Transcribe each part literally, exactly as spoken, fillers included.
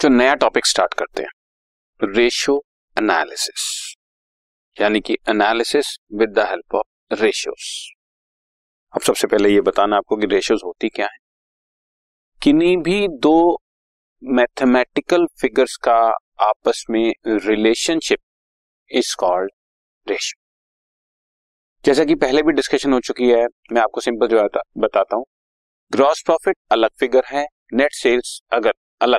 बच्चों नया topic start करते हैं, रेशियो एनालिसिस, यानी कि analysis with the help of ratios. अब सबसे पहले ये बताना आपको कि रेशियोज होती क्या है। किन्हीं भी दो मैथमेटिकल फिगर्स का आपस में रिलेशनशिप इज कॉल्ड रेशियो। जैसा कि पहले भी डिस्कशन हो चुकी है, मैं आपको सिंपल जो बताता हूं, ग्रॉस प्रॉफिट अलग फिगर है, नेट सेल्स अगर अलग।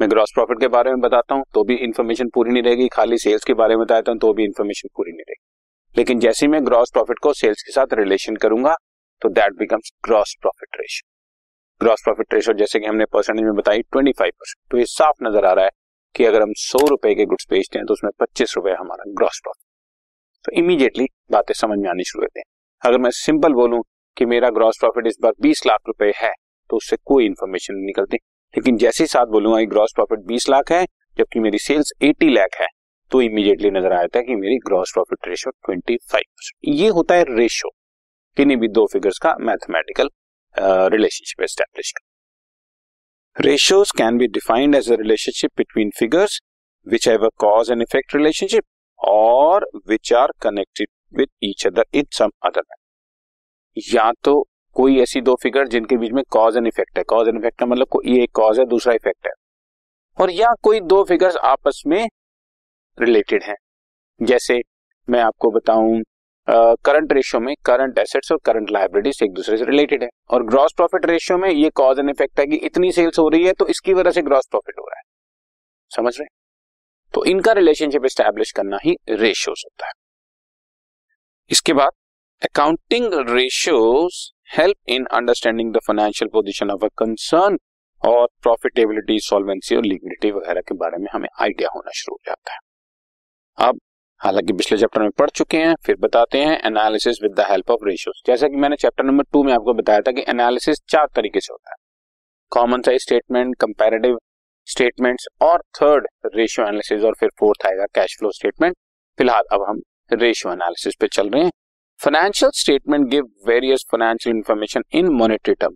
मैं ग्रॉस प्रॉफिट के बारे में बताता हूं तो भी इन्फॉर्मेशन पूरी नहीं रहेगी, खाली सेल्स के बारे में बताता हूं तो भी इन्फॉर्मेशन पूरी नहीं रहेगी। लेकिन जैसे मैं ग्रॉस प्रॉफिट को सेल्स के साथ रिलेशन करूंगा तो that becomes gross profit ratio. Gross profit ratio जैसे कि हमने परसेंटेज में बताई पच्चीस परसेंट, तो ये साफ नजर आ रहा है कि अगर हम सौ रुपए के गुड्स बेचते हैं तो उसमें पच्चीस रुपए हमारा ग्रॉस प्रॉफिट। तो इमीडिएटली बातें समझ में आनी शुरू होती हैं। अगर मैं सिंपल बोलूं कि मेरा ग्रॉस प्रॉफिट इस बार बीस लाख रुपए है तो उससे कोई इन्फॉर्मेशन नहीं निकलती। लेकिन जैसे ही साथ बोलूंगा ग्रॉस प्रॉफिट बीस लाख है जबकि मेरी सेल्स अस्सी लाख है तो इमीडिएटली नजर आता है कि मेरी ग्रॉस प्रॉफिट रेशियो पच्चीस परसेंट। ये होता है रेशियो, किन्हीं भी दो फिगर्स का मैथमेटिकल रिलेशनशिप एस्टैब्लिश कर। Ratios can be defined as a relationship between figures which have a cause and effect relationship और which are connected with each other in some other way. या तो कोई ऐसी दो फिगर जिनके बीच में कॉज एंड इफेक्ट है, कॉज एंड इफेक्ट का मतलब ये एक कॉज है दूसरा इफेक्ट है, और या कोई दो फिगर्स आपस में रिलेटेड हैं। जैसे मैं आपको बताऊं करंट रेशियो में करंट एसेट्स और करंट लायबिलिटीज एक दूसरे से रिलेटेड है, और ग्रॉस प्रॉफिट रेशियो में ये कॉज एंड इफेक्ट है कि इतनी सेल्स हो रही है तो इसकी वजह से ग्रॉस प्रॉफिट हो रहा है, समझ रहे हैं? तो इनका रिलेशनशिप एस्टैब्लिश करना ही रेशियोज होता है। इसके बाद accounting ratios help in understanding the financial position of a concern और प्रॉफिटेबिलिटी, सॉल्वेंसी और लिक्विडिटी वगैरह के बारे में हमें आइडिया होना शुरू हो जाता है। अब हालांकि पिछले चैप्टर में पढ़ चुके हैं, फिर बताते हैं analysis with the help of ratios. जैसा कि मैंने चैप्टर नंबर टू में आपको बताया था कि एनालिसिस चार तरीके से होता है, common size statement, comparative statements और थर्ड रेशियो एनालिसिस, और फिर फोर्थ आएगा कैश फ्लो स्टेटमेंट। फिलहाल अब हम रेशियो एनालिसिस पे चल रहे हैं। Financial statement give various financial information in monetary term,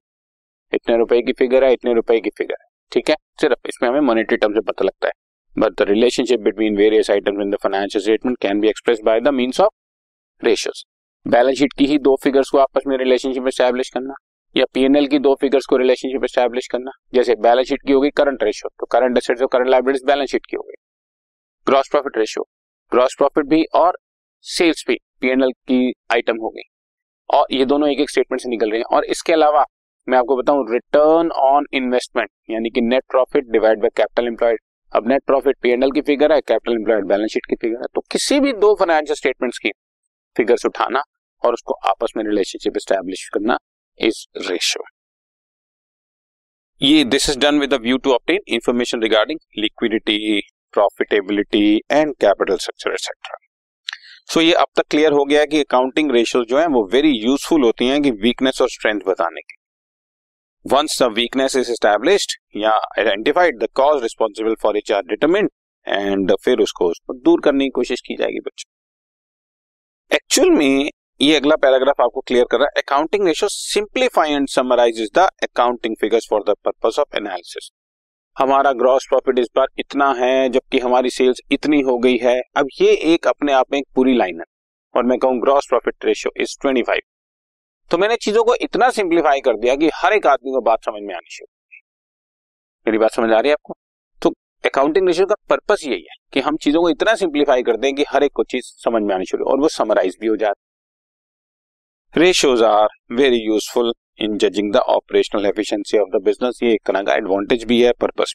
इतने रुपए की फिगर है इतने रुपए की फिगर है, ठीक है, सिर्फ इसमें हमें मॉनेटरी टर्म से पता लगता है। But the relationship between various items in the financial statement can be expressed by the means of ratios. Balance sheet की ही दो फिगर्स को आपस में रिलेशनशिप एस्टैब्लिश करना या पीएनएल की दो फिगर्स को रिलेशनशिप एस्टैब्लिश करना। जैसे बैलेंस शीट की होगी करंट रेशियो, तो करंट एसेट्स और करंट लायबिलिटीज बैलेंस शीट की होगी। Gross profit ratio, gross profit भी और सेल्स भी पीएनएल की आइटम होगी, और ये दोनों एक एक स्टेटमेंट से निकल रहे हैं। और इसके अलावा मैं आपको बताऊं रिटर्न ऑन इन्वेस्टमेंट, यानी कि net profit divide by capital employed. अब नेट प्रॉफिट पीएनएल की फिगर है, कैपिटल एम्प्लॉयड बैलेंस शीट की फिगर है, तो किसी भी दो फाइनेंशियल स्टेटमेंट्स की फिगर्स उठाना और उसको आपस में रिलेशनशिप एस्टैब्लिश करना इज रेशियो। ये this is done with a view to obtain information regarding liquidity, profitability and capital structure etcetera. So so, ये अब तक क्लियर हो गया है कि अकाउंटिंग रेशियोज जो है वो वेरी यूजफुल होती हैं कि वीकनेस और स्ट्रेंथ बताने के। Once the weakness is established या identified, the cause responsible for each are determined, and फिर उसको उसको दूर करने की कोशिश की जाएगी। बच्चों एक्चुअल में ये अगला पैराग्राफ आपको क्लियर कर रहा है, accounting ratio simplify and summarises the accounting figures for the purpose of analysis. हमारा ग्रॉस प्रॉफिट इस बार इतना है जबकि हमारी सेल्स इतनी हो गई है। अब ये एक अपने आप में एक पूरी लाइन है, और मैं कहूँ ग्रॉस प्रॉफिट रेशियो इज पच्चीस, तो मैंने चीजों को इतना सिंप्लीफाई कर दिया कि हर एक आदमी को बात समझ में आनी शुरू हो गई। मेरी बात समझ आ रही है आपको? तो अकाउंटिंग रेशियो का पर्पस यही है कि हम चीजों को इतना सिंप्लीफाई कर दें कि हर एक को चीज समझ में आनी शुरू हो और वो समराइज भी हो जाती। Ratios are very useful in judging the operational efficiency of the business, ये एक तरह का एडवांटेज भी है, purpose.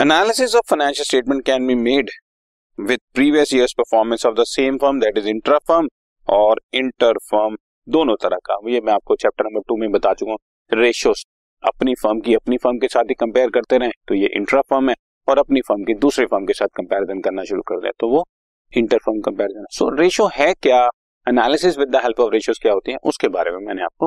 Analysis of financial statement can be made with previous years performance of the same firm, that is intra firm और inter firm, दोनों तरह का। ये मैं आपको चैप्टर नंबर टू में बता चुका हूँ। रेशियोज अपनी फर्म की अपनी फर्म के साथ ही कंपेयर करते रहे तो ये इंट्रा फर्म है, और अपनी फर्म की दूसरे फर्म के साथ कंपेरिजन करना शुरू कर दे तो वो इंटर फर्म कंपेरिजन है। सो रेशियो है क्या, analysis with the help of ratios क्या होती है, उसके बारे में मैंने आपको